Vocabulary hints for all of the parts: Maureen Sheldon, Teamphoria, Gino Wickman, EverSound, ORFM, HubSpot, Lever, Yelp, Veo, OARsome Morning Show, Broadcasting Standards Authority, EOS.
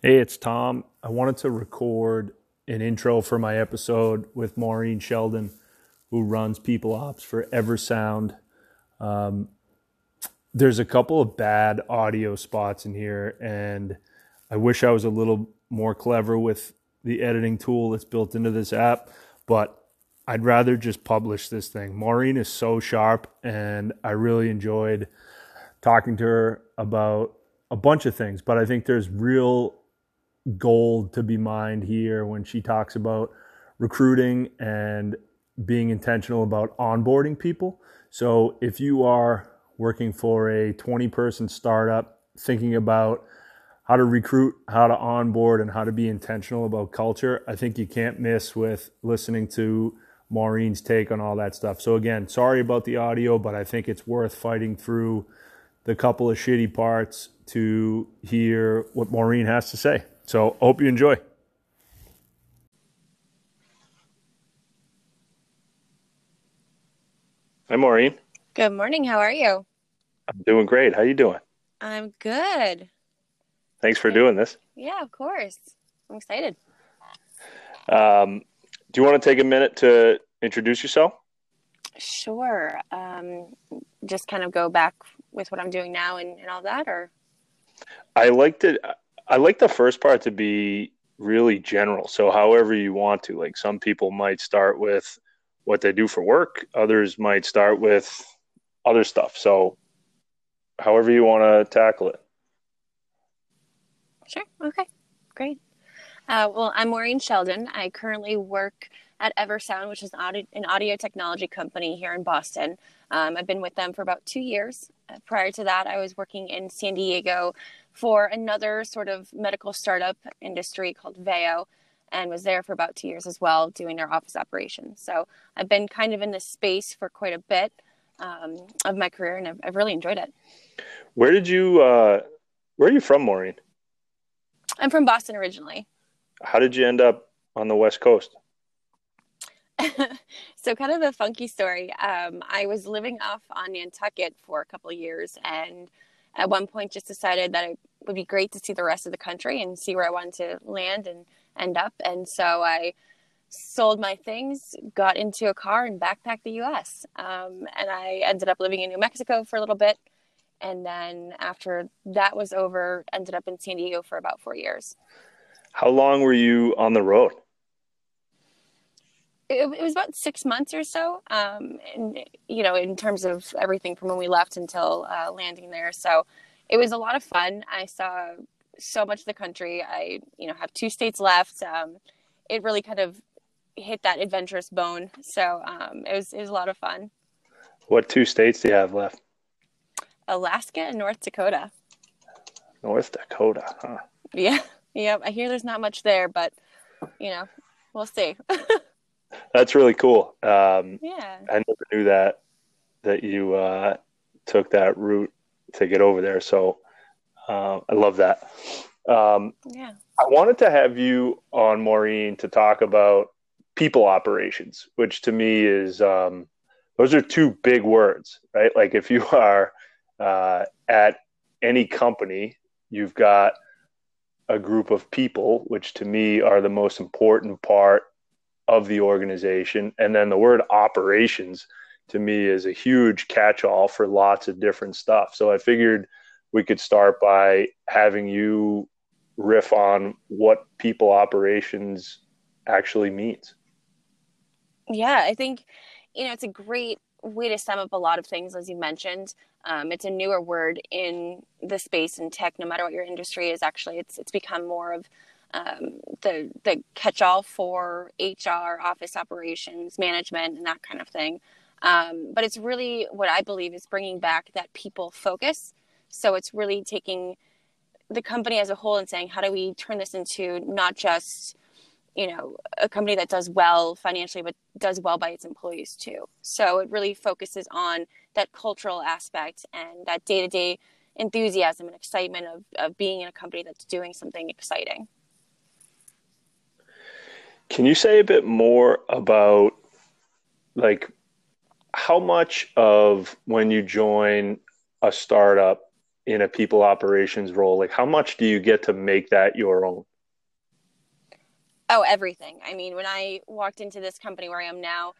Hey, it's Tom. I wanted to record an intro for my episode with Maureen Sheldon, who runs People Ops for EverSound. There's a couple of bad audio spots in here, and I wish I was a little more clever with the editing tool that's built into this app, but I'd rather just publish this thing. Maureen is so sharp, and I really enjoyed talking to her about a bunch of things, but I think there's real gold to be mined here when she talks about recruiting and being intentional about onboarding people. So if you are working for a 20-person startup, thinking about how to recruit, how to onboard, and how to be intentional about culture, I think you can't miss with listening to Maureen's take on all that stuff. So again, sorry about the audio, but I think it's worth fighting through the couple of shitty parts to hear what Maureen has to say. So I hope you enjoy. Hi, Maureen. Good morning. How are you? I'm doing great. How you doing? I'm good. Thanks for doing this. Yeah, of course. I'm excited. Do you want to take a minute to introduce yourself? Sure. Just kind of go back with what I'm doing now and all that, or? I like the first part to be really general. So however you want to, like, some people might start with what they do for work. Others might start with other stuff. So however you want to tackle it. Sure. Okay, great. Well, I'm Maureen Sheldon. I currently work at EverSound, which is an audio technology company here in Boston. I've been with them for about 2 years. Prior to that, I was working in San Diego for another sort of medical startup industry called Veo, and was there for about 2 years as well, doing their office operations. So I've been kind of in this space for quite a bit of my career, and I've really enjoyed it. Where are you from, Maureen? I'm from Boston originally. How did you end up on the West Coast? So kind of a funky story. I was living off on Nantucket for a couple of years, and at one point just decided that it would be great to see the rest of the country and see where I wanted to land and end up. And so I sold my things, got into a car, and backpacked the U.S. And I ended up living in New Mexico for a little bit. And then after that was over, ended up in San Diego for about 4 years. How long were you on the road? It was about 6 months or so, and, you know, in terms of everything from when we left until landing there. So it was a lot of fun. I saw so much of the country. I, you know, have 2 states left. It really kind of hit that adventurous bone. So it was a lot of fun. What 2 states do you have left? Alaska and North Dakota. North Dakota, huh? Yeah. I hear there's not much there, but, you know, we'll see. That's really cool. Yeah. I never knew that you took that route to get over there. So I love that. Yeah. I wanted to have you on, Maureen, to talk about people operations, which to me is those are 2 big words, right? Like, if you are at any company, you've got a group of people, which to me are the most important part of the organization. And then the word operations to me is a huge catch-all for lots of different stuff. So I figured we could start by having you riff on what people operations actually means. Yeah, I think, you know, it's a great way to sum up a lot of things, as you mentioned. It's a newer word in the space, and tech, no matter what your industry is, actually, it's become more of the catch-all for HR, office operations, management, and that kind of thing. But it's really what I believe is bringing back that people focus. So it's really taking the company as a whole and saying, how do we turn this into not just, you know, a company that does well financially, but does well by its employees too. So it really focuses on that cultural aspect and that day-to-day enthusiasm and excitement of being in a company that's doing something exciting. Can you say a bit more about, like, how much of when you join a startup in a people operations role, like how much do you get to make that your own? Oh, everything. I mean, when I walked into this company where I am now,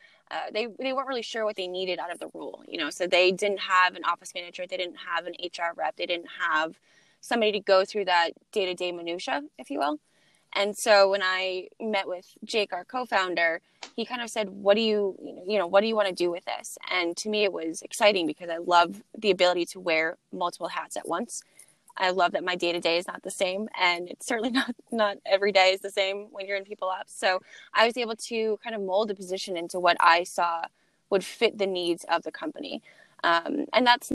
they weren't really sure what they needed out of the role, you know, so they didn't have an office manager. They didn't have an HR rep. They didn't have somebody to go through that day-to-day minutia, if you will. And so when I met with Jake, our co-founder, he kind of said, what do you want to do with this? And to me, it was exciting because I love the ability to wear multiple hats at once. I love that my day-to-day is not the same, and it's certainly not every day is the same when you're in people ops. So I was able to kind of mold the position into what I saw would fit the needs of the company. And that's...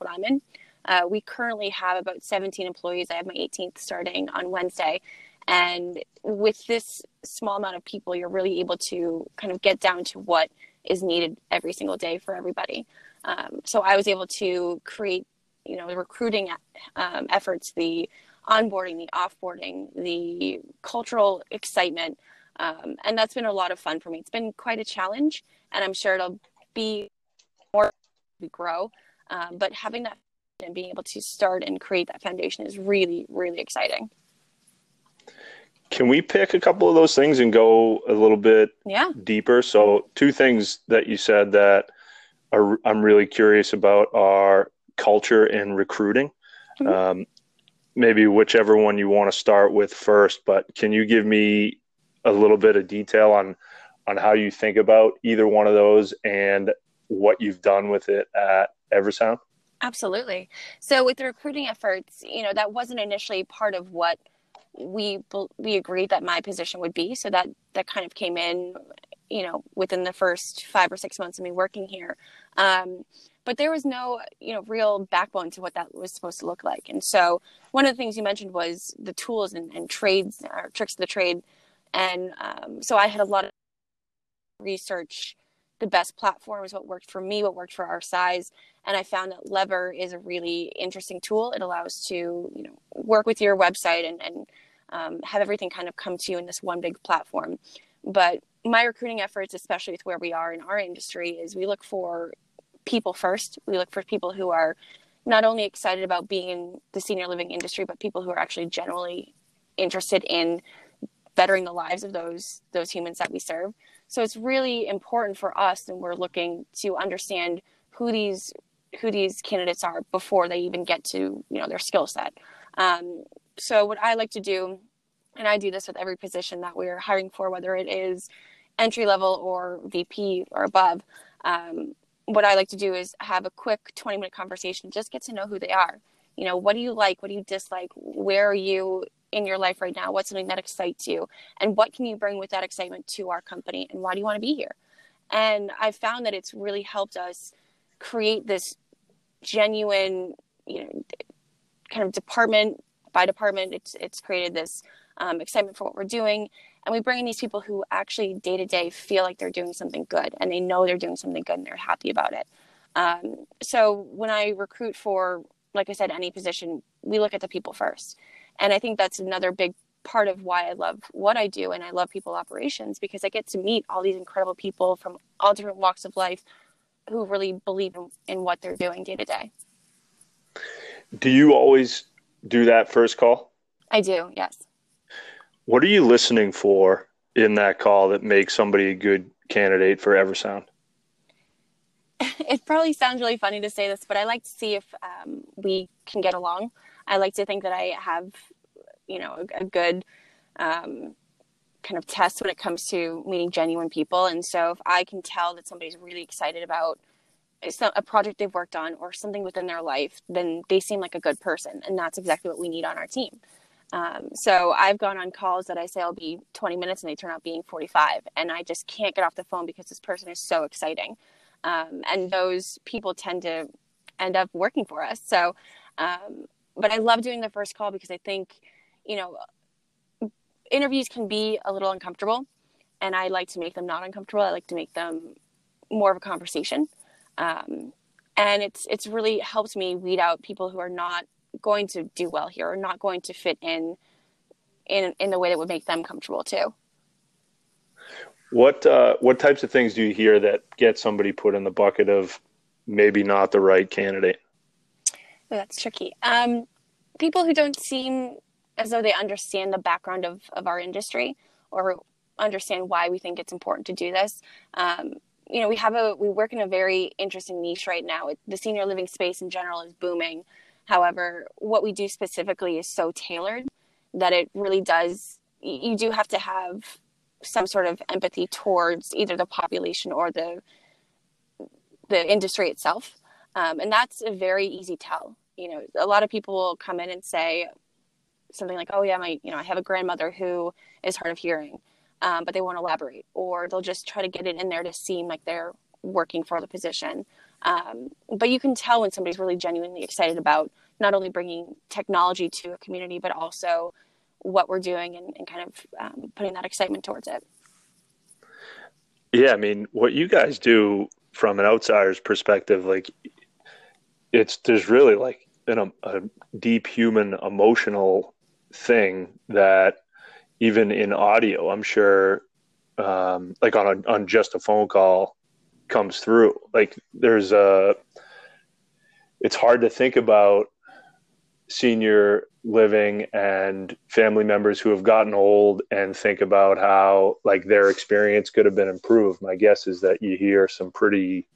what I'm in. We currently have about 17 employees. I have my 18th starting on Wednesday. And with this small amount of people, you're really able to kind of get down to what is needed every single day for everybody. So I was able to create, you know, the recruiting efforts, the onboarding, the offboarding, the cultural excitement. And that's been a lot of fun for me. It's been quite a challenge, and I'm sure it'll be more as we grow. But having that and being able to start and create that foundation is really, really exciting. Can we pick a couple of those things and go a little bit deeper? So two things that you said that I'm really curious about are culture and recruiting. Mm-hmm. Maybe whichever one you want to start with first, but can you give me a little bit of detail on how you think about either one of those and what you've done with it at EverSound? Absolutely. So with the recruiting efforts, you know, that wasn't initially part of what we agreed that my position would be. So that kind of came in, you know, within the first 5 or 6 months of me working here. But there was no, you know, real backbone to what that was supposed to look like. And so one of the things you mentioned was the tools and trades or tricks of the trade. And so I had a lot of research, the best platforms, what worked for me, what worked for our size. And I found that Lever is a really interesting tool. It allows to, you know, work with your website and have everything kind of come to you in this one big platform. But my recruiting efforts, especially with where we are in our industry, is we look for people first. We look for people who are not only excited about being in the senior living industry, but people who are actually generally interested in bettering the lives of those humans that we serve. So it's really important for us, and we're looking to understand who these candidates are before they even get to, you know, their skill set. So what I like to do, and I do this with every position that we're hiring for, whether it is entry level or VP or above, what I like to do is have a quick 20-minute conversation, just get to know who they are. You know, what do you like? What do you dislike? Where are you in your life right now? What's something that excites you? And what can you bring with that excitement to our company? And why do you want to be here? And I found that it's really helped us create this genuine, you know, kind of department by department. It's created this excitement for what we're doing. And we bring in these people who actually day to day feel like they're doing something good, and they know they're doing something good and they're happy about it. So when I recruit for, like I said, any position, we look at the people first. And I think that's another big part of why I love what I do. And I love people operations because I get to meet all these incredible people from all different walks of life who really believe in what they're doing day to day. Do you always do that first call? I do, yes. What are you listening for in that call that makes somebody a good candidate for EverSound? It probably sounds really funny to say this, but I like to see if we can get along. I like to think that I have, you know, a good kind of test when it comes to meeting genuine people. And so if I can tell that somebody's really excited about a project they've worked on or something within their life, then they seem like a good person. And that's exactly what we need on our team. So I've gone on calls that I say I'll be 20 minutes and they turn out being 45. And I just can't get off the phone because this person is so exciting. And those people tend to end up working for us. So, but I love doing the first call because I think, you know, interviews can be a little uncomfortable, and I like to make them not uncomfortable. I like to make them more of a conversation. And it's really helped me weed out people who are not going to do well here or not going to fit in the way that would make them comfortable too. What types of things do you hear that get somebody put in the bucket of maybe not the right candidate? Oh, that's tricky. People who don't seem as though they understand the background of our industry or understand why we think it's important to do this. We work in a very interesting niche right now. The senior living space in general is booming. However, what we do specifically is so tailored that it really does, you do have to have some sort of empathy towards either the population or the industry itself. And that's a very easy tell. You know, a lot of people will come in and say something like, oh yeah, I have a grandmother who is hard of hearing, but they won't elaborate, or they'll just try to get it in there to seem like they're working for the position. But you can tell when somebody's really genuinely excited about not only bringing technology to a community, but also what we're doing and kind of putting that excitement towards it. Yeah. I mean, what you guys do from an outsider's perspective, like there's really like a deep human emotional thing that even in audio, I'm sure like on just a phone call comes through. Like it's hard to think about senior living and family members who have gotten old and think about how like their experience could have been improved. My guess is that you hear some pretty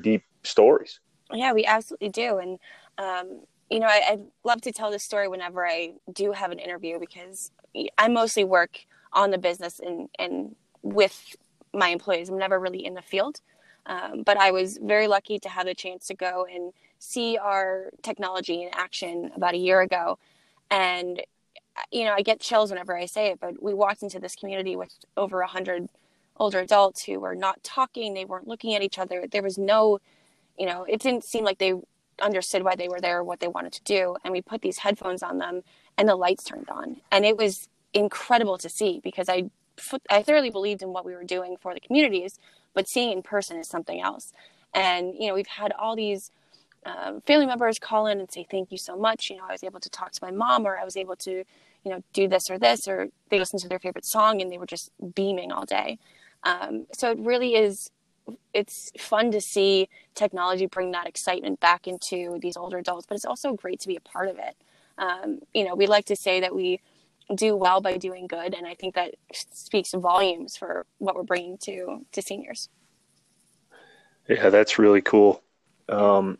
deep stories. Yeah, we absolutely do. And, I love to tell this story whenever I do have an interview, because I mostly work on the business and with my employees. I'm never really in the field. But I was very lucky to have the chance to go and see our technology in action about a year ago. And, I get chills whenever I say it, but we walked into this community with over 100 older adults who were not talking. They weren't looking at each other. There was no, it didn't seem like they understood why they were there, what they wanted to do. And we put these headphones on them and the lights turned on. And it was incredible to see, because I thoroughly believed in what we were doing for the communities, but seeing in person is something else. And, we've had all these family members call in and say, thank you so much. I was able to talk to my mom, or I was able to, do this, or they listened to their favorite song and they were just beaming all day. So it really is, it's fun to see technology bring that excitement back into these older adults, but it's also great to be a part of it. We like to say that we do well by doing good. And I think that speaks volumes for what we're bringing to seniors. Yeah, that's really cool. I'm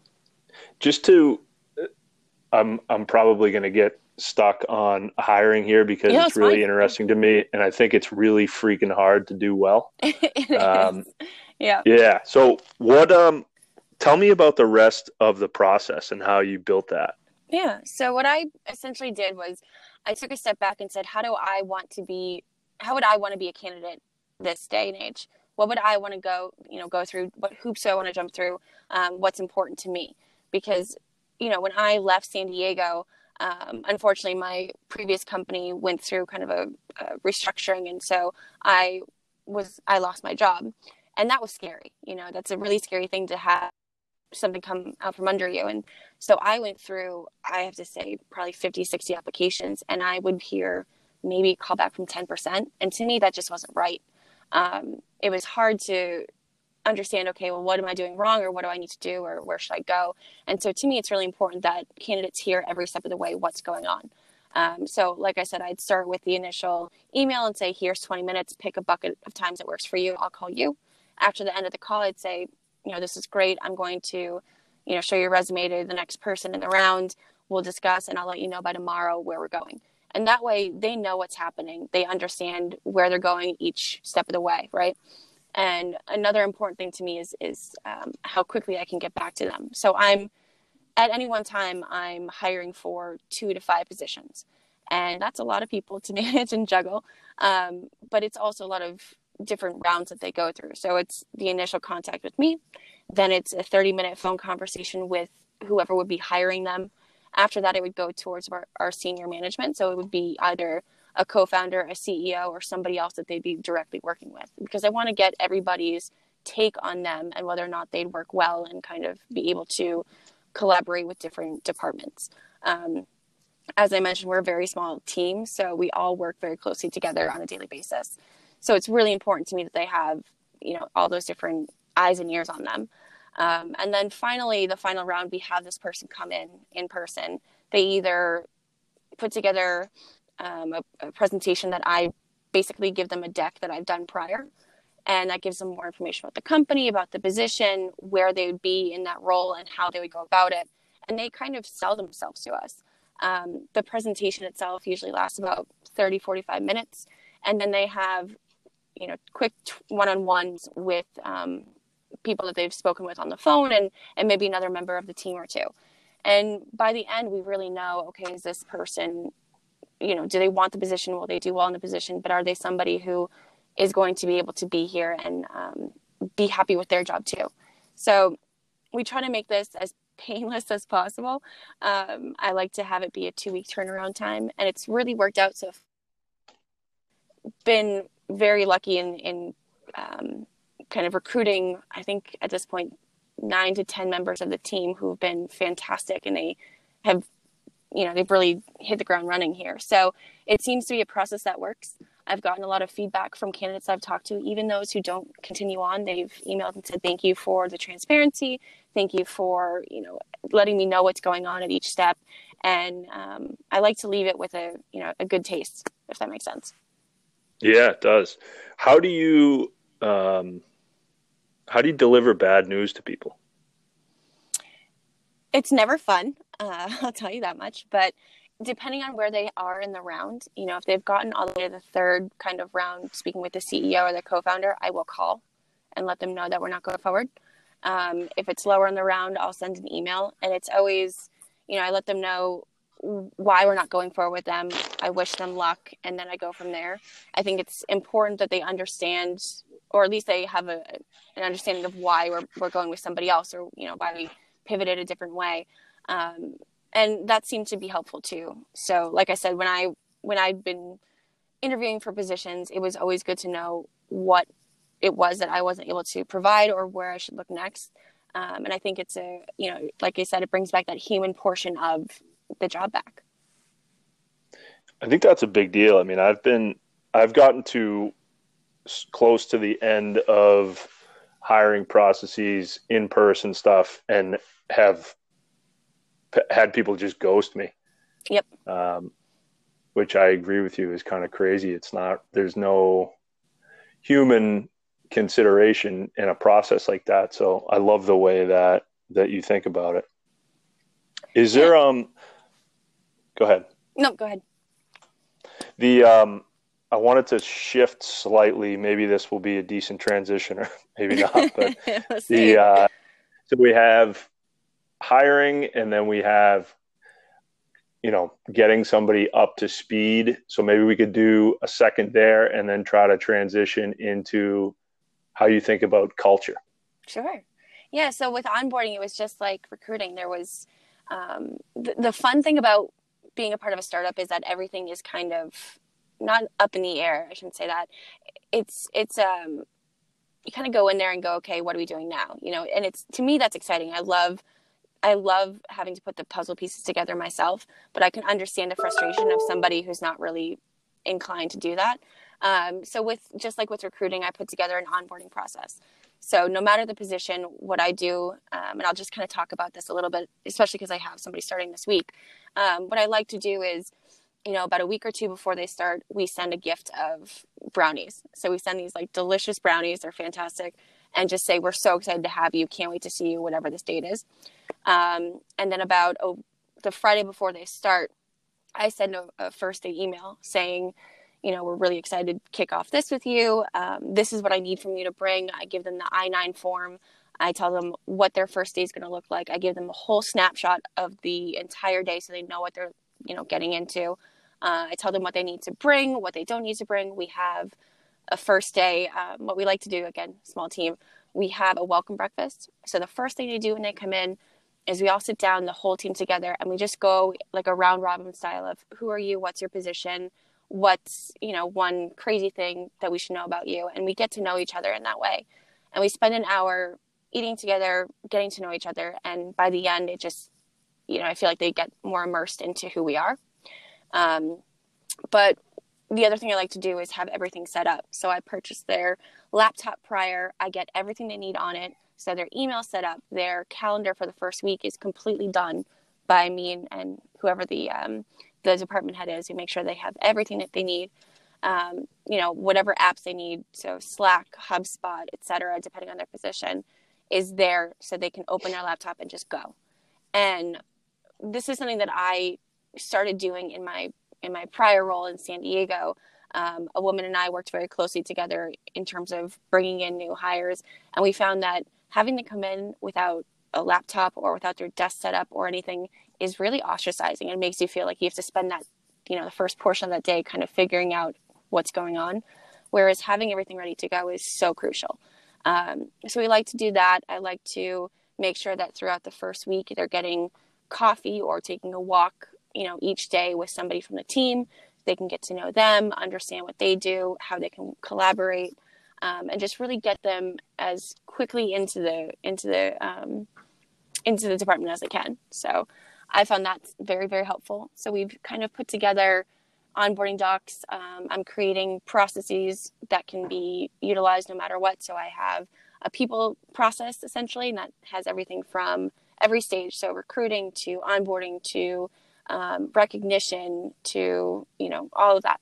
probably going to get stuck on hiring here, because it's really fine. Interesting to me. And I think it's really freaking hard to do well. It is. Yeah. Yeah. So what, tell me about the rest of the process and how you built that. Yeah. So what I essentially did was I took a step back and said, how would I want to be a candidate this day and age? What would I want to go through? What hoops do I want to jump through? What's important to me? Because, when I left San Diego, unfortunately, my previous company went through kind of a restructuring. And so I lost my job, and that was scary. That's a really scary thing to have something come out from under you. And so I went through, I have to say, probably 50, 60 applications, and I would hear maybe a call back from 10%. And to me, that just wasn't right. It was hard to understand, okay, well, what am I doing wrong, or what do I need to do, or where should I go? And so to me, it's really important that candidates hear every step of the way what's going on. So like I said, I'd start with the initial email and say, here's 20 minutes, pick a bucket of times that works for you. I'll call you. After the end of the call, I'd say, this is great. I'm going to, show your resume to the next person in the round. We'll discuss, and I'll let you know by tomorrow where we're going. And that way they know what's happening. They understand where they're going each step of the way. Right. And another important thing to me is how quickly I can get back to them. So at any one time, I'm hiring for 2 to 5 positions. And that's a lot of people to manage and juggle. But it's also a lot of different rounds that they go through. So it's the initial contact with me. Then it's a 30-minute phone conversation with whoever would be hiring them. After that, it would go towards our senior management. So it would be either a co-founder, a CEO, or somebody else that they'd be directly working with, because I want to get everybody's take on them and whether or not they'd work well and kind of be able to collaborate with different departments. As I mentioned, we're a very small team, so we all work very closely together on a daily basis. So it's really important to me that they have, all those different eyes and ears on them. And then finally, the final round, we have this person come in person. They either put together a presentation that I basically give them a deck that I've done prior. And that gives them more information about the company, about the position, where they would be in that role and how they would go about it. And they kind of sell themselves to us. The presentation itself usually lasts about 30, 45 minutes. And then they have, quick one-on-ones with people that they've spoken with on the phone and maybe another member of the team or two. And by the end, we really know, okay, is this person, do they want the position? Will they do well in the position? But are they somebody who is going to be able to be here and be happy with their job too? So we try to make this as painless as possible. I like to have it be a 2-week turnaround time, and it's really worked out. So I've been very lucky in kind of recruiting, I think at this point, 9 to 10 members of the team who've been fantastic, and they have, they've really hit the ground running here. So it seems to be a process that works. I've gotten a lot of feedback from candidates I've talked to, even those who don't continue on. They've emailed and said, thank you for the transparency. Thank you for, letting me know what's going on at each step. And I like to leave it with a good taste, if that makes sense. Yeah, it does. How do you deliver bad news to people? It's never fun. I'll tell you that much, but depending on where they are in the round, if they've gotten all the way to the third kind of round, speaking with the CEO or the co-founder, I will call and let them know that we're not going forward. If it's lower in the round, I'll send an email, and it's always, I let them know why we're not going forward with them. I wish them luck, and then I go from there. I think it's important that they understand, or at least they have an understanding of why we're going with somebody else, or, why we pivoted a different way. And that seemed to be helpful too. So like I said, when I'd been interviewing for positions, it was always good to know what it was that I wasn't able to provide or where I should look next. And I think it's like I said, it brings back that human portion of the job back. I think that's a big deal. I mean, I've gotten to close to the end of hiring processes, in-person stuff, and have had people just ghost me. Yep. Which I agree with you is kind of crazy. There's no human consideration in a process like that. So I love the way that you think about it. Is there, go ahead. No, go ahead. I wanted to shift slightly. Maybe this will be a decent transition, or maybe not, but so we have hiring, and then we have, getting somebody up to speed. So maybe we could do a second there and then try to transition into how you think about culture. Sure. Yeah. So with onboarding, it was just like recruiting. There was, the fun thing about being a part of a startup is that everything is kind of not up in the air. I shouldn't say that. It's you kind of go in there and go, okay, what are we doing now? And it's, to me, that's exciting. I love having to put the puzzle pieces together myself, but I can understand the frustration of somebody who's not really inclined to do that. So with recruiting, I put together an onboarding process. So no matter the position, what I do, and I'll just kind of talk about this a little bit, especially because I have somebody starting this week. What I like to do is, about a week or two before they start, we send a gift of brownies. So we send these like delicious brownies. They're fantastic. And just say, we're so excited to have you. Can't wait to see you, whatever this date is. And then about the Friday before they start, I send a first day email saying, we're really excited to kick off this with you. This is what I need from you to bring. I give them the I-9 form. I tell them what their first day is going to look like. I give them a whole snapshot of the entire day so they know what they're, getting into. I tell them what they need to bring, what they don't need to bring. We have a first day, what we like to do, again, small team, we have a welcome breakfast. So the first thing they do when they come in is we all sit down, the whole team together, and we just go like a round robin style of who are you, what's your position, what's, one crazy thing that we should know about you. And we get to know each other in that way. And we spend an hour eating together, getting to know each other. And by the end, it just, I feel like they get more immersed into who we are. But the other thing I like to do is have everything set up. So I purchase their laptop prior. I get everything they need on it. So their email set up, their calendar for the first week is completely done by me and whoever the department head is, who make sure they have everything that they need. You know, whatever apps they need. So Slack, HubSpot, etc., depending on their position, is there so they can open their laptop and just go. And this is something that I started doing in my prior role in San Diego. A woman and I worked very closely together in terms of bringing in new hires. And we found that having them come in without a laptop or without their desk set up or anything is really ostracizing. It makes you feel like you have to spend that, you know, the first portion of that day kind of figuring out what's going on. Whereas having everything ready to go is so crucial. So we like to do that. I like to make sure that throughout the first week, they're getting coffee or taking a walk, you know, each day with somebody from the team. They can get to know them, understand what they do, how they can collaborate, and just really get them as quickly into the department as they can. So I found that very, very helpful. So we've kind of put together onboarding docs. I'm creating processes that can be utilized no matter what. So I have a people process essentially, and that has everything from every stage. So recruiting to onboarding to recognition to, you know, all of that.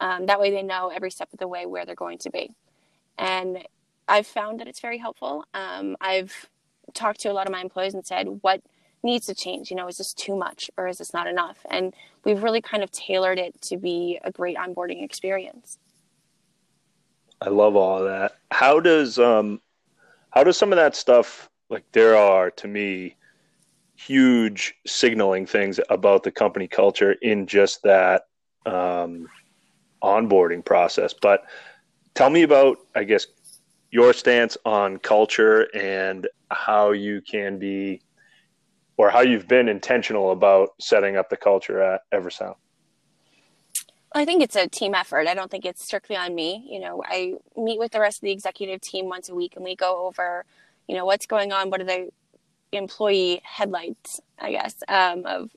That way they know every step of the way where they're going to be. And I've found that it's very helpful. I've talked to a lot of my employees and said, what needs to change? You know, is this too much or is this not enough? And we've really kind of tailored it to be a great onboarding experience. I love all of that. How does some of that stuff, like there are, to me, huge signaling things about the company culture in just that onboarding process. But tell me about, I guess, your stance on culture and how you can be, or how you've been intentional about setting up the culture at EverSound. I think it's a team effort. I don't think it's strictly on me. You know, I meet with the rest of the executive team once a week and we go over, you know, what's going on, what are they, employee headlights, I guess, of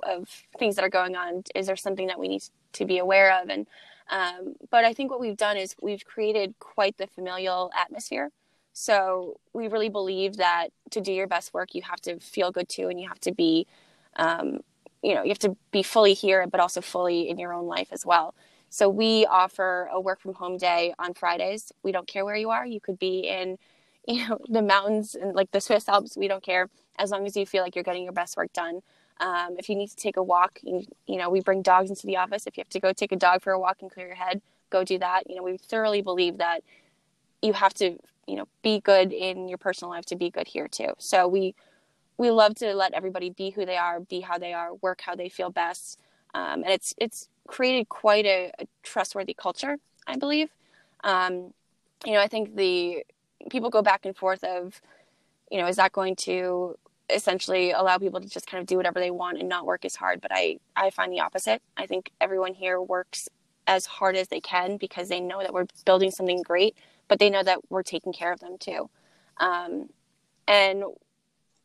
things that are going on. Is there something that we need to be aware of? And but I think what we've done is we've created quite the familial atmosphere. So we really believe that to do your best work, you have to feel good too, and you have to be, you have to be fully here, but also fully in your own life as well. So we offer a work from home day on Fridays. We don't care where you are. You could be in, you know, the mountains and like the Swiss Alps. We don't care, as long as you feel like you're getting your best work done. If you need to take a walk, you know, we bring dogs into the office. If you have to go take a dog for a walk and clear your head, go do that. You know, we thoroughly believe that you have to, you know, be good in your personal life to be good here too. So we love to let everybody be who they are, be how they are, work how they feel best. And it's created quite a trustworthy culture, I believe. You know, I think the people go back and forth of, you know, is that going to essentially allow people to just kind of do whatever they want and not work as hard? But I find the opposite. I think everyone here works as hard as they can because they know that we're building something great, but they know that we're taking care of them too. And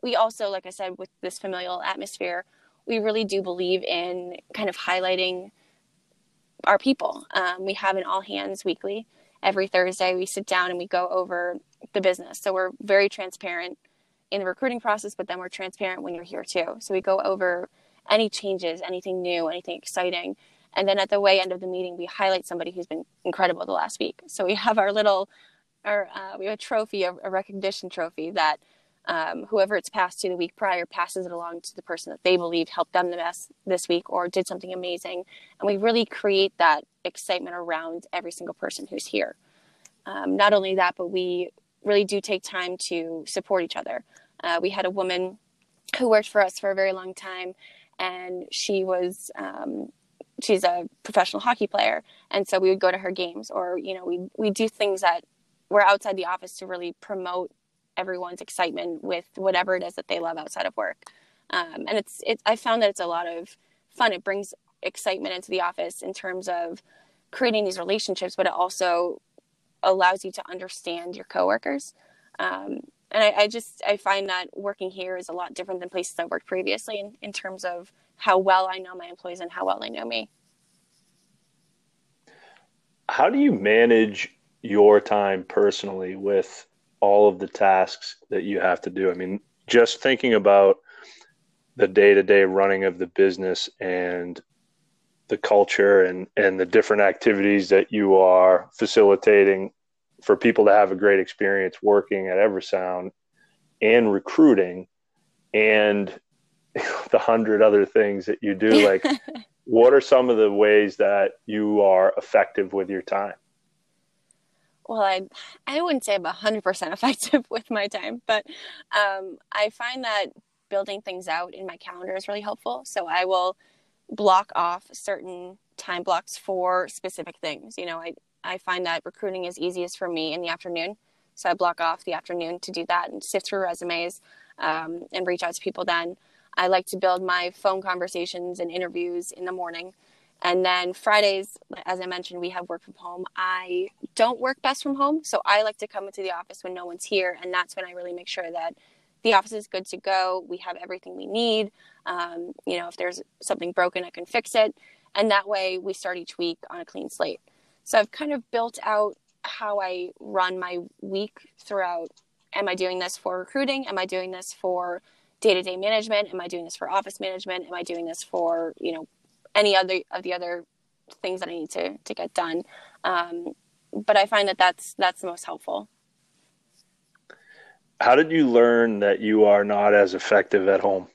we also, like I said, with this familial atmosphere, we really do believe in kind of highlighting our people. We have an all hands weekly. Every Thursday we sit down and we go over the business. So we're very transparent in the recruiting process, but then we're transparent when you're here too. So we go over any changes, anything new, anything exciting. And then at the way end of the meeting, we highlight somebody who's been incredible the last week. So we have we have a trophy, a recognition trophy that whoever it's passed to the week prior passes it along to the person that they believe helped them the best this week or did something amazing. And we really create that excitement around every single person who's here. Not only that, but we really do take time to support each other. We had a woman who worked for us for a very long time, and she was, she's a professional hockey player. And so we would go to her games, or, you know, we do things that were outside the office to really promote everyone's excitement with whatever it is that they love outside of work. And I found that it's a lot of fun. It brings excitement into the office in terms of creating these relationships, but it also allows you to understand your coworkers. And I find that working here is a lot different than places I worked previously in terms of how well I know my employees and how well they know me. How do you manage your time personally with all of the tasks that you have to do? I mean, just thinking about the day-to-day running of the business and the culture and the different activities that you are facilitating for people to have a great experience working at EverSound and recruiting and the 100 other things that you do, like what are some of the ways that you are effective with your time? Well, I wouldn't say I'm 100% effective with my time, but I find that building things out in my calendar is really helpful. So I will block off certain time blocks for specific things. You know, I find that recruiting is easiest for me in the afternoon. So I block off the afternoon to do that and sift through resumes and reach out to people then. I like to build my phone conversations and interviews in the morning. And then Fridays, as I mentioned, we have work from home. I don't work best from home, so I like to come into the office when no one's here. And that's when I really make sure that the office is good to go. We have everything we need. You know, if there's something broken, I can fix it. And that way we start each week on a clean slate. So I've kind of built out how I run my week throughout. Am I doing this for recruiting? Am I doing this for day-to-day management? Am I doing this for office management? Am I doing this for, you know, any other of the other things that I need to get done? But I find that that's the most helpful. How did you learn that you are not as effective at home?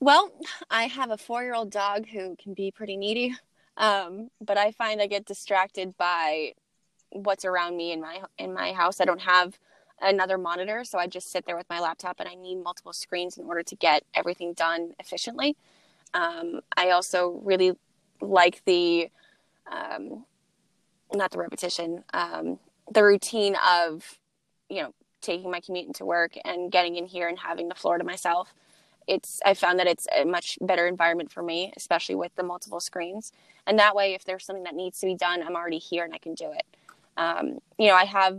Well, I have a 4-year-old dog who can be pretty needy, but I find I get distracted by what's around me in my house. I don't have another monitor, so I just sit there with my laptop, and I need multiple screens in order to get everything done efficiently. I also really like the routine of, you know, taking my commute into work and getting in here and having the floor to myself. I found that it's a much better environment for me, especially with the multiple screens. And that way, if there's something that needs to be done, I'm already here and I can do it. You know, I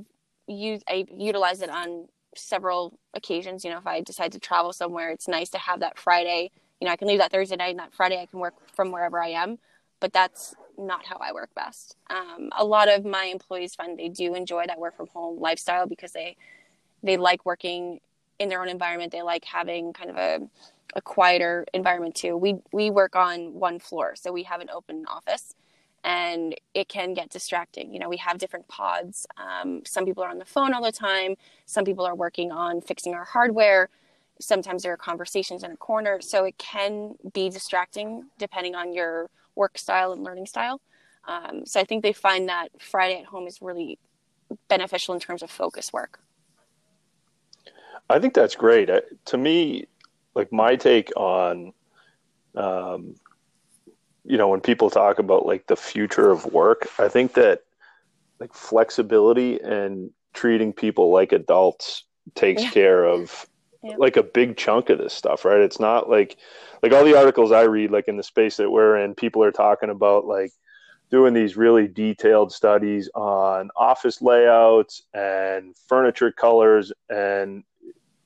utilize it on several occasions. You know, if I decide to travel somewhere, it's nice to have that Friday. You know, I can leave that Thursday night and that Friday I can work from wherever I am, but that's not how I work best. A lot of my employees find they do enjoy that work from home lifestyle because they like working in their own environment. They like having kind of a quieter environment too. We work on one floor, so we have an open office. And it can get distracting. You know, we have different pods. Some people are on the phone all the time. Some people are working on fixing our hardware. Sometimes there are conversations in a corner. So it can be distracting depending on your work style and learning style. So I think they find that Friday at home is really beneficial in terms of focus work. I think that's great. To me, like my take on you know, when people talk about like the future of work, I think that like flexibility and treating people like adults takes care of like a big chunk of this stuff, right? It's not like all the articles I read, like in the space that we're in, people are talking about like doing these really detailed studies on office layouts and furniture colors. And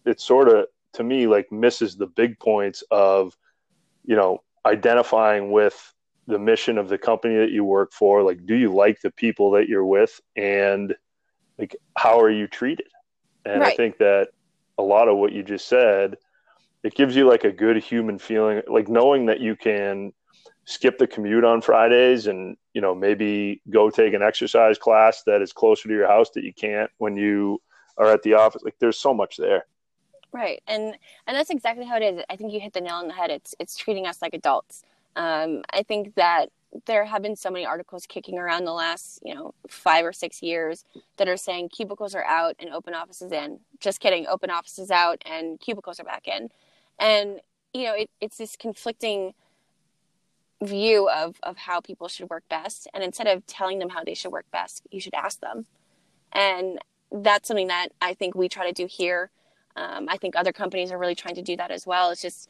it sort of, to me, like misses the big points of, you know, identifying with the mission of the company that you work for. Like, do you like the people that you're with, and like, how are you treated? And right. I think that a lot of what you just said, it gives you like a good human feeling, like knowing that you can skip the commute on Fridays and, you know, maybe go take an exercise class that is closer to your house that you can't when you are at the office. Like there's so much there. Right. And that's exactly how it is. I think you hit the nail on the head. It's treating us like adults. I think that there have been so many articles kicking around the last, you know, 5 or 6 years that are saying cubicles are out and open offices in. Just kidding. Open offices out and cubicles are back in. And, you know, it's this conflicting view of how people should work best. And instead of telling them how they should work best, you should ask them. And that's something that I think we try to do here. I think other companies are really trying to do that as well. It's just,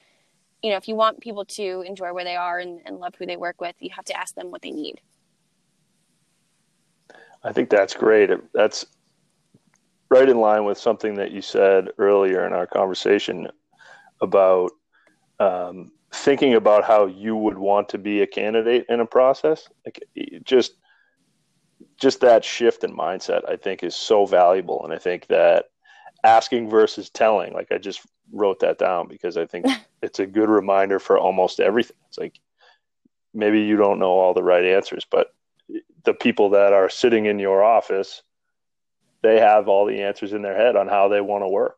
you know, if you want people to enjoy where they are and love who they work with, you have to ask them what they need. I think that's great. That's right in line with something that you said earlier in our conversation about thinking about how you would want to be a candidate in a process. Like just just that shift in mindset, I think, is so valuable. And I think that asking versus telling, like I just wrote that down because I think it's a good reminder for almost everything. It's like, maybe you don't know all the right answers, but the people that are sitting in your office, they have all the answers in their head on how they want to work.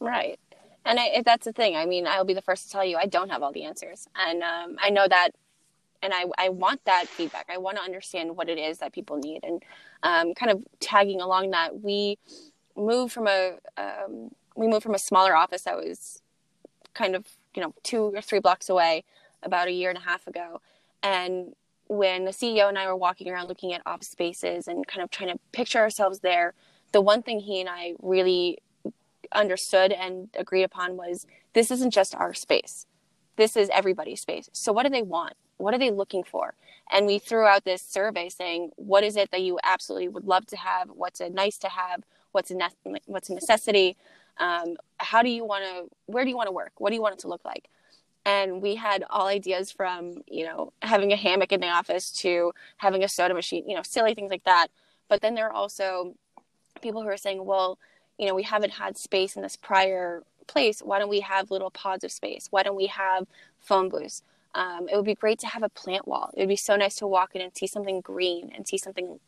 Right. And that's the thing. I mean, I'll be the first to tell you, I don't have all the answers. And I know that, and I want that feedback. I want to understand what it is that people need. And kind of tagging along that, we moved from a smaller office that was kind of, 2 or 3 blocks away about a year and a half ago. And when the CEO and I were walking around looking at office spaces and kind of trying to picture ourselves there, the one thing he and I really understood and agreed upon was, this isn't just our space. This is everybody's space. So what do they want? What are they looking for? And we threw out this survey saying, what is it that you absolutely would love to have? What's a nice to have? What's a necessity? Where do you want to work? What do you want it to look like? And we had all ideas from, having a hammock in the office to having a soda machine, silly things like that. But then there are also people who are saying, well, we haven't had space in this prior place. Why don't we have little pods of space? Why don't we have phone booths? It would be great to have a plant wall. It would be so nice to walk in and see something green and see something,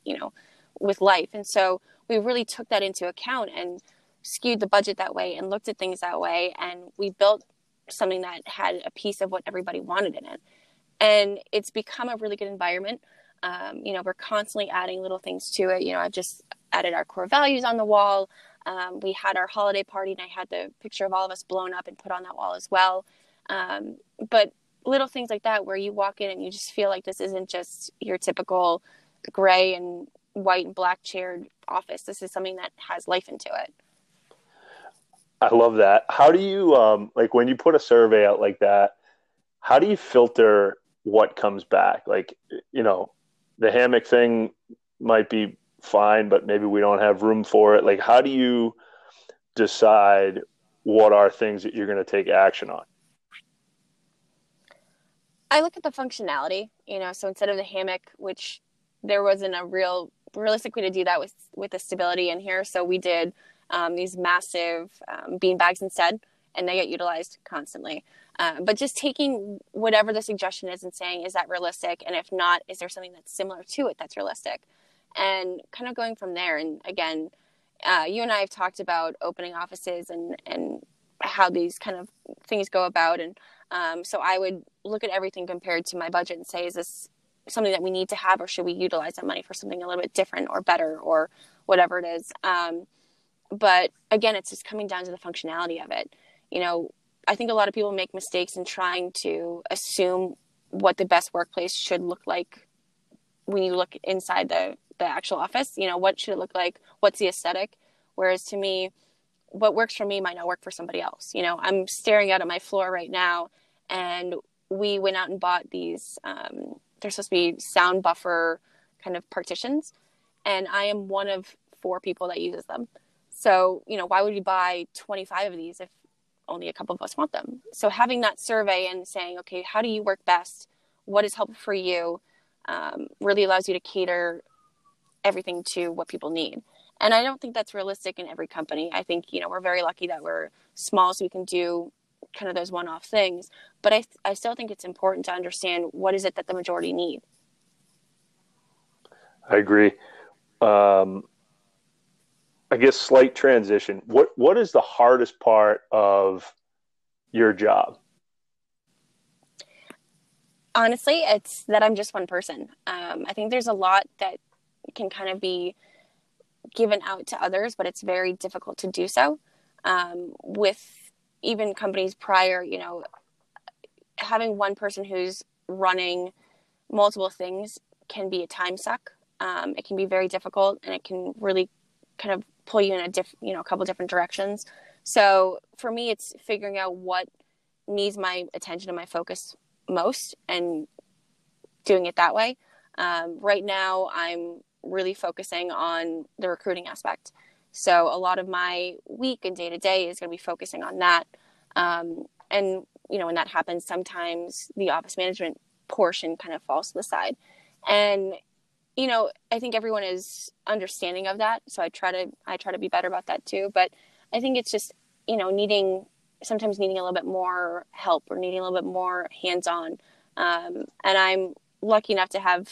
with life. And so we really took that into account and skewed the budget that way and looked at things that way. And we built something that had a piece of what everybody wanted in it. And it's become a really good environment. We're constantly adding little things to it. I've just added our core values on the wall. We had our holiday party and I had the picture of all of us blown up and put on that wall as well. But little things like that, where you walk in and you just feel like this isn't just your typical gray and white and black chaired office. This is something that has life into it. I love that. How do you, when you put a survey out like that, how do you filter what comes back? The hammock thing might be fine, but maybe we don't have room for it. How do you decide what are things that you're going to take action on? I look at the functionality, so instead of the hammock, which there wasn't a realistic way to do that with the stability in here. So we did these massive bean bags instead, and they get utilized constantly. But just taking whatever the suggestion is and saying, is that realistic? And if not, is there something that's similar to it that's realistic? And kind of going from there. And again, you and I have talked about opening offices and how these kind of things go about. And so I would look at everything compared to my budget and say, is this something that we need to have, or should we utilize that money for something a little bit different or better or whatever it is? But again, it's just coming down to the functionality of it. I think a lot of people make mistakes in trying to assume what the best workplace should look like when you look inside the actual office. What should it look like? What's the aesthetic? Whereas to me, what works for me might not work for somebody else. I'm staring out at my floor right now, and we went out and bought these, they're supposed to be sound buffer kind of partitions. And I am one of 4 people that uses them. So, why would we buy 25 of these if only a couple of us want them? So having that survey and saying, okay, how do you work best? What is helpful for you? Really allows you to cater everything to what people need. And I don't think that's realistic in every company. I think, we're very lucky that we're small, so we can do kind of those one-off things. But I still think it's important to understand what is it that the majority need. I agree. I guess slight transition. What is the hardest part of your job? Honestly, it's that I'm just one person. I think there's a lot that can kind of be given out to others, but it's very difficult to do so. With even companies prior, having one person who's running multiple things can be a time suck. It can be very difficult, and it can really kind of pull you in a couple different directions. So for me, it's figuring out what needs my attention and my focus most and doing it that way. Right now, I'm really focusing on the recruiting aspect. So a lot of my week and day to day is going to be focusing on that. When that happens, sometimes the office management portion kind of falls to the side. And you know, I think everyone is understanding of that. So I try to be better about that too. But I think it's just, you know, sometimes needing a little bit more help or needing a little bit more hands-on. And I'm lucky enough to have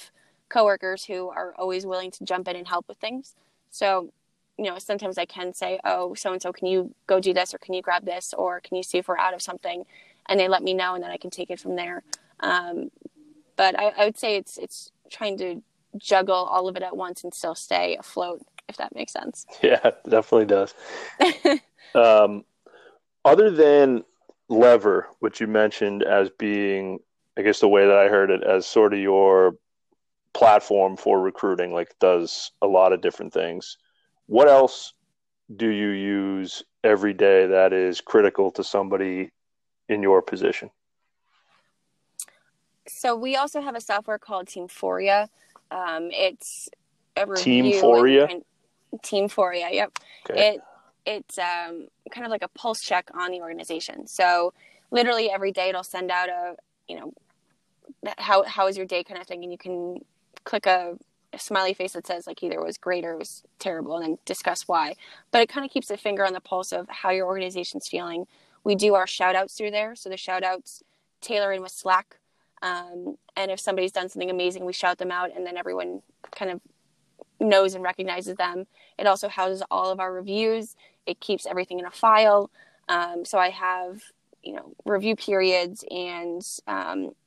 coworkers who are always willing to jump in and help with things. So, you know, sometimes I can say, oh, so-and-so, can you go do this? Or can you grab this? Or can you see if we're out of something? And they let me know, and then I can take it from there. But I would say it's trying to juggle all of it at once and still stay afloat, if that makes sense. Yeah, it definitely does. Other than Lever, which you mentioned as being, I guess the way that I heard it, as sort of your platform for recruiting, like does a lot of different things. What else do you use every day that is critical to somebody in your position? So we also have a software called Teamphoria. It's a review. Teamphoria, yep. Okay. It's kind of like a pulse check on the organization. So literally every day it'll send out a, you know, how is your day kind of thing, and you can click a smiley face that says like either it was great or it was terrible, and then discuss why. But it kind of keeps a finger on the pulse of how your organization's feeling. We do our shout outs through there. So the shout outs tailor in with Slack. And if somebody's done something amazing, we shout them out, and then everyone kind of knows and recognizes them. It also houses all of our reviews. It keeps everything in a file. So I have, you know, review periods and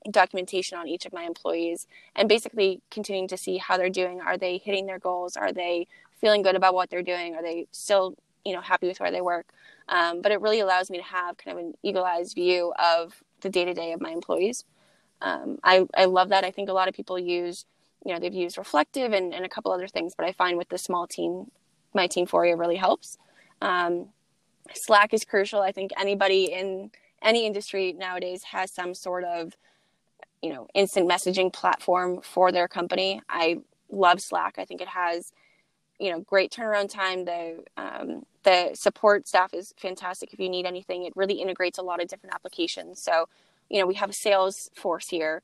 documentation on each of my employees, and basically continuing to see how they're doing. Are they hitting their goals? Are they feeling good about what they're doing? Are they still, you know, happy with where they work? But it really allows me to have kind of an eagle-eyed view of the day-to-day of my employees. I love that. I think a lot of people use, you know, they've used Reflective and a couple other things, but I find with the small team, my Teamphoria really helps. Slack is crucial. I think anybody in any industry nowadays has some sort of, you know, instant messaging platform for their company. I love Slack. I think it has, you know, great turnaround time. The support staff is fantastic. If you need anything, it really integrates a lot of different applications. So, you know, we have a sales force here.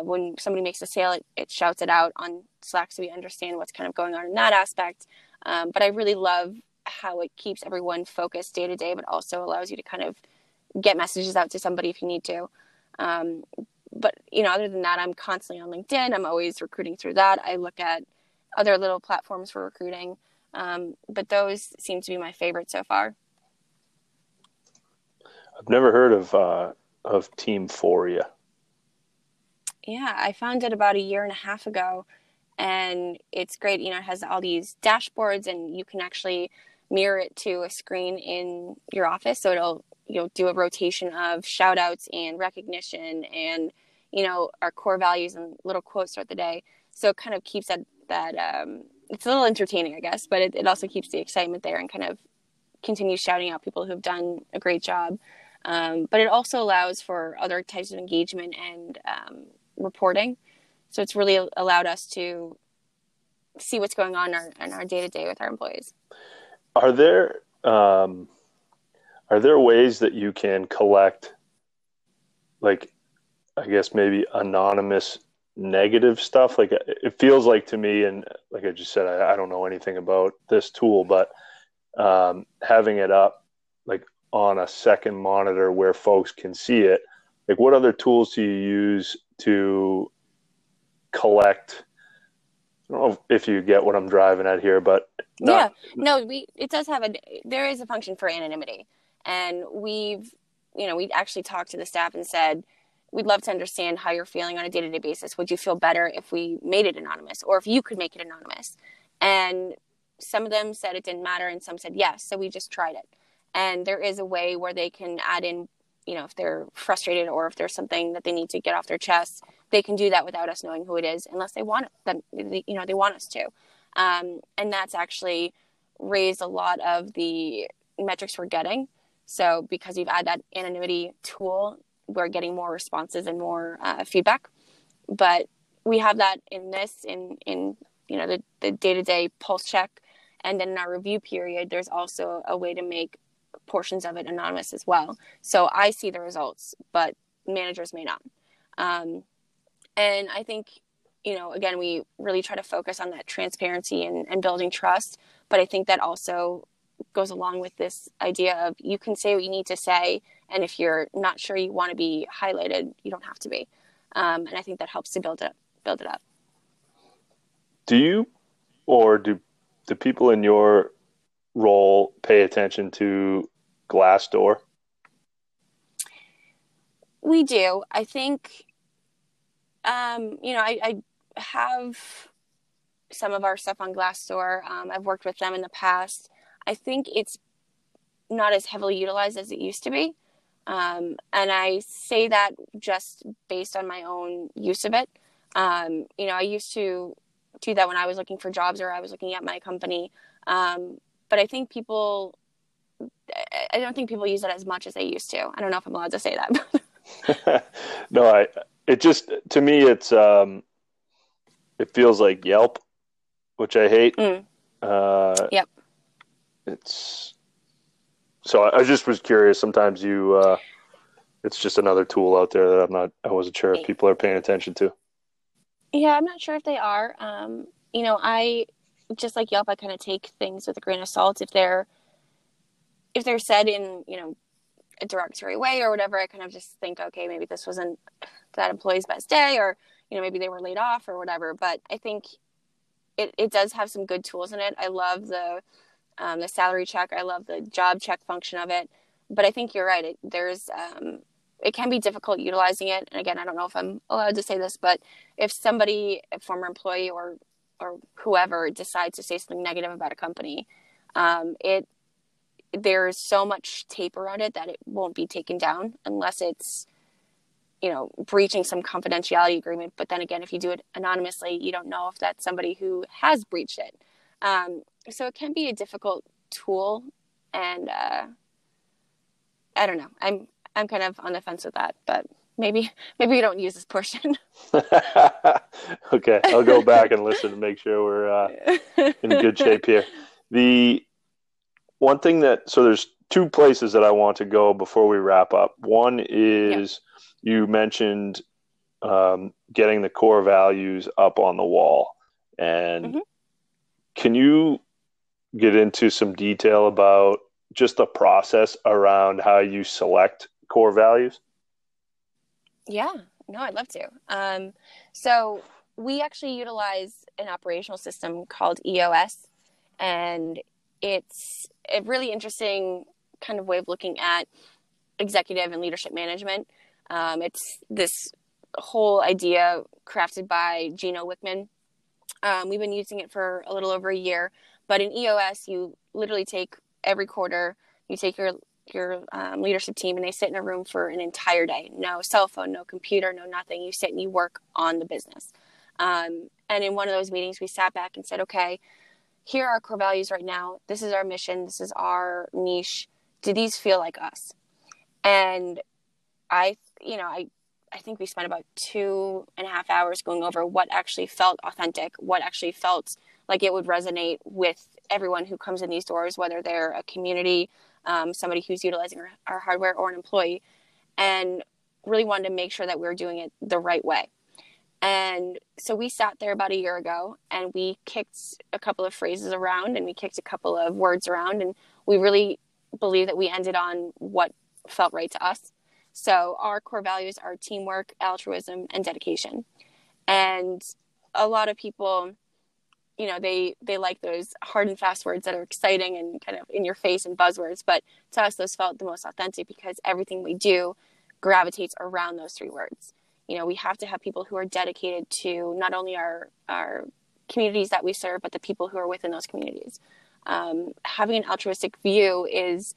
When somebody makes a sale, it shouts it out on Slack, so we understand what's kind of going on in that aspect. But I really love how it keeps everyone focused day to day, but also allows you to kind of get messages out to somebody if you need to. But, you know, other than that, I'm constantly on LinkedIn. I'm always recruiting through that. I look at other little platforms for recruiting. But those seem to be my favorite so far. I've never heard of Teamphoria. Yeah, I found it about 1.5 years ago, and it's great. You know, it has all these dashboards, and you can actually mirror it to a screen in your office. So you'll do a rotation of shout outs and recognition and, you know, our core values and little quotes throughout the day. So it kind of keeps that it's a little entertaining, I guess, but it also keeps the excitement there and kind of continues shouting out people who've done a great job. But it also allows for other types of engagement and reporting. So it's really allowed us to see what's going on in our day-to-day with our employees. Are there ways that you can collect, like, I guess maybe anonymous negative stuff? Like, it feels like to me, and like I just said, I don't know anything about this tool, but having it up, like, on a second monitor where folks can see it, like what other tools do you use to collect? I don't know if you get what I'm driving at here, but there is a function for anonymity, and we actually talked to the staff and said, we'd love to understand how you're feeling on a day-to-day basis. Would you feel better if we made it anonymous, or if you could make it anonymous? And some of them said it didn't matter, and some said yes. So we just tried it. And there is a way where they can add in, you know, if they're frustrated or if there's something that they need to get off their chest, they can do that without us knowing who it is, unless they want them, you know, they want us to. And that's actually raised a lot of the metrics we're getting. So because you've added that anonymity tool, we're getting more responses and more feedback. But we have that in this, in you know, the day-to-day pulse check. And then in our review period, there's also a way to make portions of it anonymous as well. So I see the results, but managers may not. And I think you know, again, we really try to focus on that transparency and building trust. But I think that also goes along with this idea of you can say what you need to say. And if you're not sure you want to be highlighted, you don't have to be. And I think that helps to build it up. Do you, or do the people in your role pay attention to Glassdoor? We do. I think, you know, I have some of our stuff on Glassdoor. I've worked with them in the past. I think it's not as heavily utilized as it used to be. And I say that just based on my own use of it. You know, I used to do that when I was looking for jobs or I was looking at my company. But I think people, I don't think people use it as much as they used to. I don't know if I'm allowed to say that. No, it just, to me, it's, it feels like Yelp, which I hate. Yep. It's, so I just was curious. Sometimes you, it's just another tool out there that I wasn't sure if people are paying attention to. Yeah, I'm not sure if they are. You know, I just like Yelp. I kind of take things with a grain of salt. If they're said in, you know, a derogatory way or whatever, I kind of just think, okay, maybe this wasn't that employee's best day, or you know, maybe they were laid off or whatever. But I think it does have some good tools in it. I love the salary check. I love the job check function of it. But I think you're right. It can be difficult utilizing it. And again, I don't know if I'm allowed to say this, but if somebody, a former employee or whoever, decides to say something negative about a company, there's so much tape around it that it won't be taken down unless it's, you know, breaching some confidentiality agreement. But then again, if you do it anonymously, you don't know if that's somebody who has breached it. So it can be a difficult tool, and I don't know. I'm kind of on the fence with that, but maybe we don't use this portion. Okay, I'll go back and listen to make sure we're in good shape here. The one thing so there's two places that I want to go before we wrap up. One is you mentioned getting the core values up on the wall, and can you get into some detail about just the process around how you select core values? Yeah, no, I'd love to. So we actually utilize an operational system called EOS, and it's a really interesting kind of way of looking at executive and leadership management. It's this whole idea crafted by Gino Wickman. We've been using it for a little over a year, but in EOS, you literally take every quarter, you take your leadership team, and they sit in a room for an entire day. No cell phone, no computer, no nothing. You sit and you work on the business. And in one of those meetings, we sat back and said, okay, here are our core values right now. This is our mission. This is our niche. Do these feel like us? And I think we spent about 2.5 hours going over what actually felt authentic, what actually felt like it would resonate with everyone who comes in these doors, whether they're a community, somebody who's utilizing our hardware, or an employee, and really wanted to make sure that we were doing it the right way. And so we sat there about a year ago, and we kicked a couple of phrases around, and we kicked a couple of words around, and we really believe that we ended on what felt right to us. So our core values are teamwork, altruism, and dedication. And a lot of people, you know, they like those hard and fast words that are exciting and kind of in your face and buzzwords. But to us, those felt the most authentic because everything we do gravitates around those three words. You know, we have to have people who are dedicated to not only our communities that we serve, but the people who are within those communities. Having an altruistic view is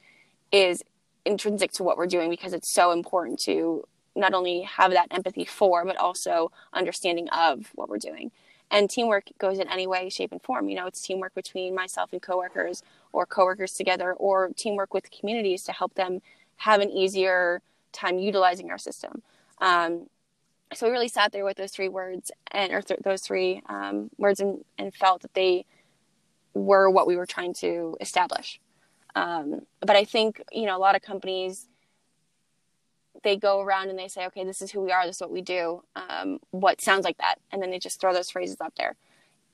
intrinsic to what we're doing because it's so important to not only have that empathy for, but also understanding of what we're doing. And teamwork goes in any way, shape, and form. You know, it's teamwork between myself and coworkers, or coworkers together, or teamwork with communities to help them have an easier time utilizing our system. So we really sat there with those three words and felt that they were what we were trying to establish. But I think, you know, a lot of companies, they go around and they say, okay, this is who we are, this is what we do, what sounds like that, and then they just throw those phrases up there.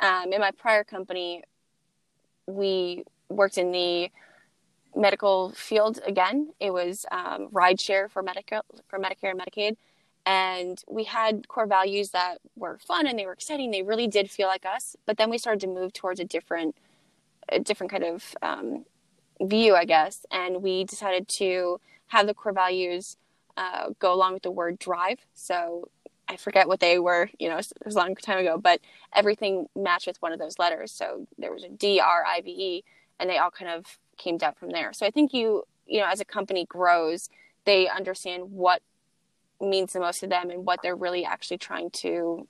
In my prior company, we worked in the medical field again. It was rideshare for Medicare and Medicaid, and we had core values that were fun and they were exciting. They really did feel like us, but then we started to move towards a different kind of view, I guess, and we decided to have the core values go along with the word drive. So I forget what they were, it was a long time ago, but everything matched with one of those letters. So there was a DRIVE, and they all kind of came down from there. So I think you as a company grows, they understand what means the most to them and what they're really actually trying to,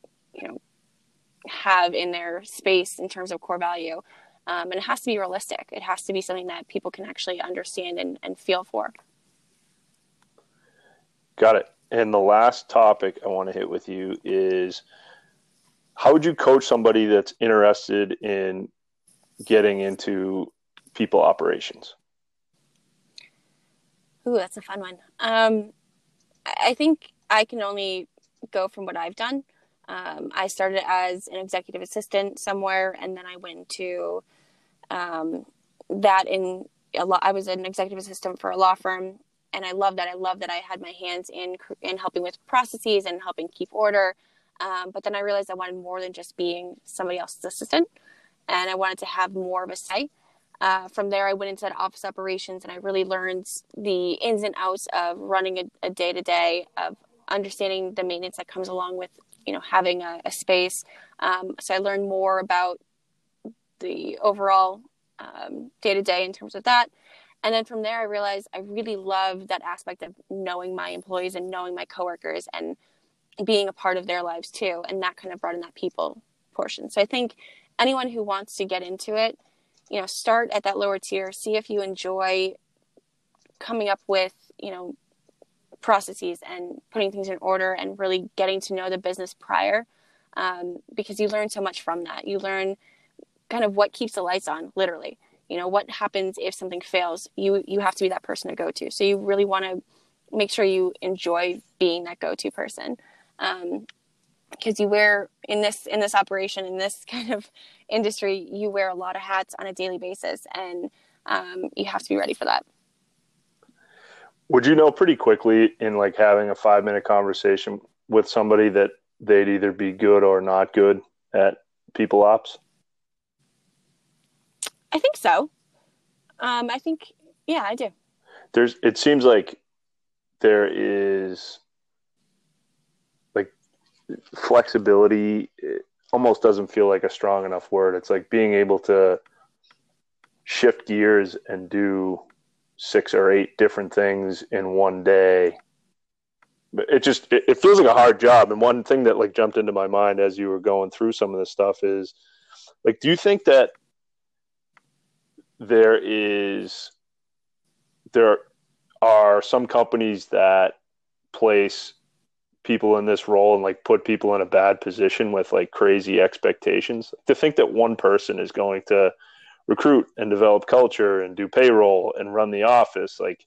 have in their space in terms of core value. And it has to be realistic. It has to be something that people can actually understand and feel for. Got it. And the last topic I want to hit with you is, how would you coach somebody that's interested in getting into people operations? Ooh, that's a fun one. I think I can only go from what I've done. I started as an executive assistant somewhere, and then I went to that in a law. I was an executive assistant for a law firm, and I love that. I love that I had my hands in helping with processes and helping keep order. But then I realized I wanted more than just being somebody else's assistant, and I wanted to have more of a say. From there, I went into that office operations, and I really learned the ins and outs of running a day-to-day, of understanding the maintenance that comes along with having a space. So I learned more about the overall day-to-day in terms of that. And then from there, I realized I really love that aspect of knowing my employees and knowing my coworkers and being a part of their lives too. And that kind of brought in that people portion. So I think anyone who wants to get into it, start at that lower tier, see if you enjoy coming up with, processes and putting things in order and really getting to know the business prior, because you learn so much from that. You learn kind of what keeps the lights on, literally. What happens if something fails. You have to be that person to go to. So you really want to make sure you enjoy being that go-to person, because you wear in this operation, in this kind of industry, you wear a lot of hats on a daily basis, and you have to be ready for that. Would you know pretty quickly in like having a 5-minute conversation with somebody that they'd either be good or not good at people ops? I think so. I think, yeah, I do. It seems like there is like flexibility. It almost doesn't feel like a strong enough word. It's like being able to shift gears and do 6 or 8 different things in one day. But it feels like a hard job. And one thing that like jumped into my mind as you were going through some of this stuff is like, do you think that there are some companies that place people in this role and like put people in a bad position with like crazy expectations? To think that one person is going to recruit and develop culture and do payroll and run the office, like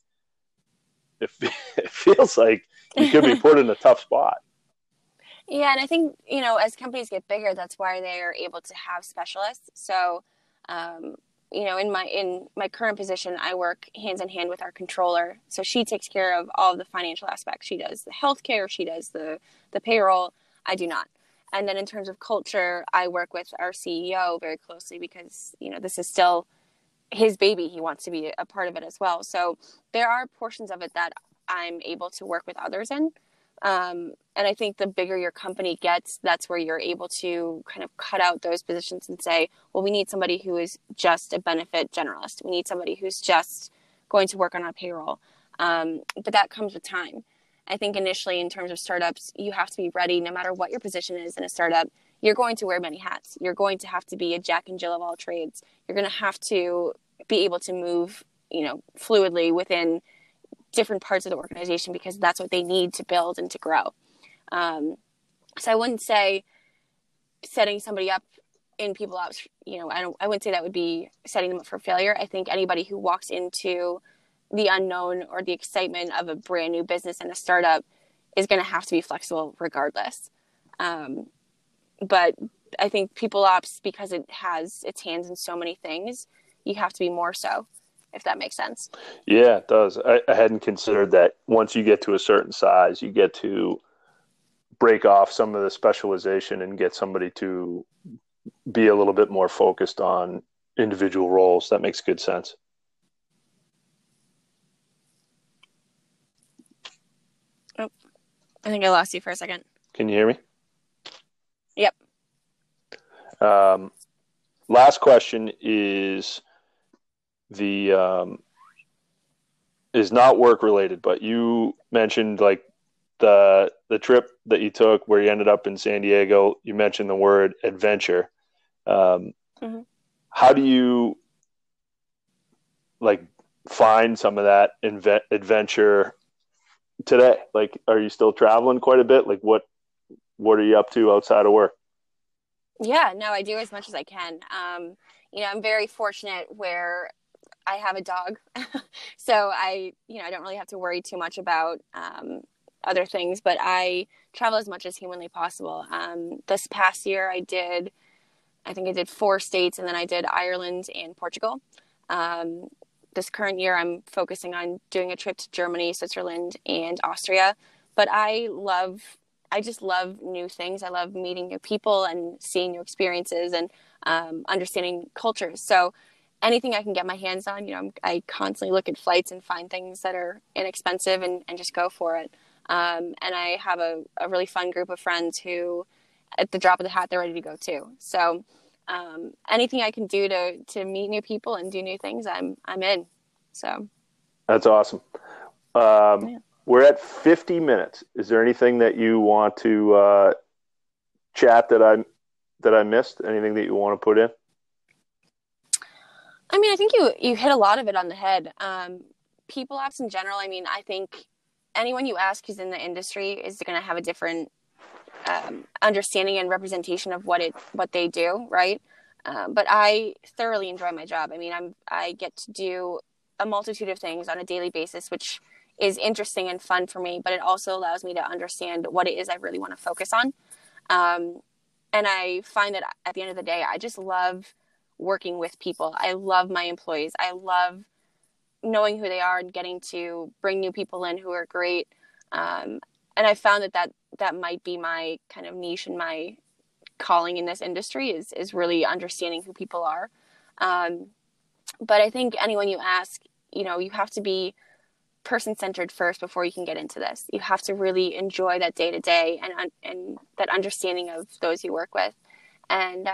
it feels like you could be put in a tough spot. Yeah, and I think as companies get bigger, that's why they are able to have specialists. So in my current position, I work hands in hand with our controller, so she takes care of all of the financial aspects. She does the healthcare, she does the payroll. I do not. And then in terms of culture, I work with our CEO very closely because, this is still his baby. He wants to be a part of it as well. So there are portions of it that I'm able to work with others in. And I think the bigger your company gets, that's where you're able to kind of cut out those positions and say, well, we need somebody who is just a benefit generalist. We need somebody who's just going to work on our payroll. But that comes with time. I think initially in terms of startups, you have to be ready no matter what your position is in a startup. You're going to wear many hats. You're going to have to be a Jack and Jill of all trades. You're going to have to be able to move, fluidly within different parts of the organization because that's what they need to build and to grow. So I wouldn't say setting somebody up in people ops, I wouldn't say that would be setting them up for failure. I think anybody who walks into the unknown or the excitement of a brand new business and a startup is going to have to be flexible regardless. But I think people ops, because it has its hands in so many things, you have to be more so, if that makes sense. Yeah, it does. I hadn't considered that once you get to a certain size, you get to break off some of the specialization and get somebody to be a little bit more focused on individual roles. That makes good sense. Oh, I think I lost you for a second. Can you hear me? Yep. Last question is the is not work related, but you mentioned like the trip that you took where you ended up in San Diego. You mentioned the word adventure. Mm-hmm. How do you like find some of that adventure today? Like, are you still traveling quite a bit? Like, what are you up to outside of work? Yeah, no, I do as much as I can. You know, I'm very fortunate where I have a dog. So I don't really have to worry too much about other things, but I travel as much as humanly possible. This past year I did 4 states, and then I did Ireland and Portugal. This current year I'm focusing on doing a trip to Germany, Switzerland, and Austria. But I just love new things. I love meeting new people and seeing new experiences and understanding cultures. So anything I can get my hands on, I constantly look at flights and find things that are inexpensive and just go for it. And I have a really fun group of friends who, at the drop of the hat, they're ready to go too. So anything I can do to meet new people and do new things, I'm in. So that's awesome. Yeah. We're at 50 minutes. Is there anything that you want to chat that I missed? Anything that you want to put in? I mean, I think you hit a lot of it on the head. People ops in general, I mean, I think anyone you ask who's in the industry is going to have a different understanding and representation of what they do, right? But I thoroughly enjoy my job. I mean, I get to do a multitude of things on a daily basis, which is interesting and fun for me, but it also allows me to understand what it is I really want to focus on. And I find that at the end of the day, I just love working with people. I love my employees. I love knowing who they are and getting to bring new people in who are great. And I found that might be my kind of niche and my calling in this industry is really understanding who people are. But I think anyone you ask, you have to be person-centered first before you can get into this. You have to really enjoy that day-to-day and that understanding of those you work with. And,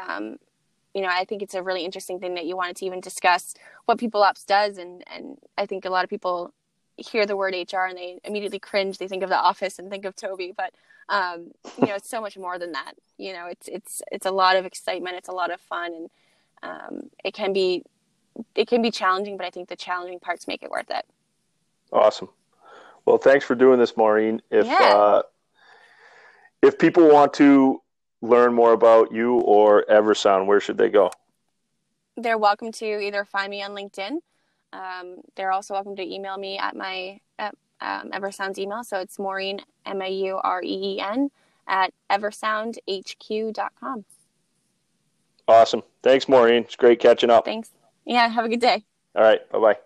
I think it's a really interesting thing that you wanted to even discuss what people ops does. And I think a lot of people hear the word HR and they immediately cringe. They think of The Office and think of Toby, but, it's so much more than that. It's a lot of excitement. It's a lot of fun. And it can be challenging, but I think the challenging parts make it worth it. Awesome. Well, thanks for doing this, Maureen. If people want to learn more about you or EverSound, where should they go? They're welcome to either find me on LinkedIn. They're also welcome to email me at my EverSound's email. So it's Maureen, MAUREEN, at eversoundhq.com. Awesome. Thanks, Maureen. It's great catching up. Thanks. Yeah, have a good day. All right. Bye-bye.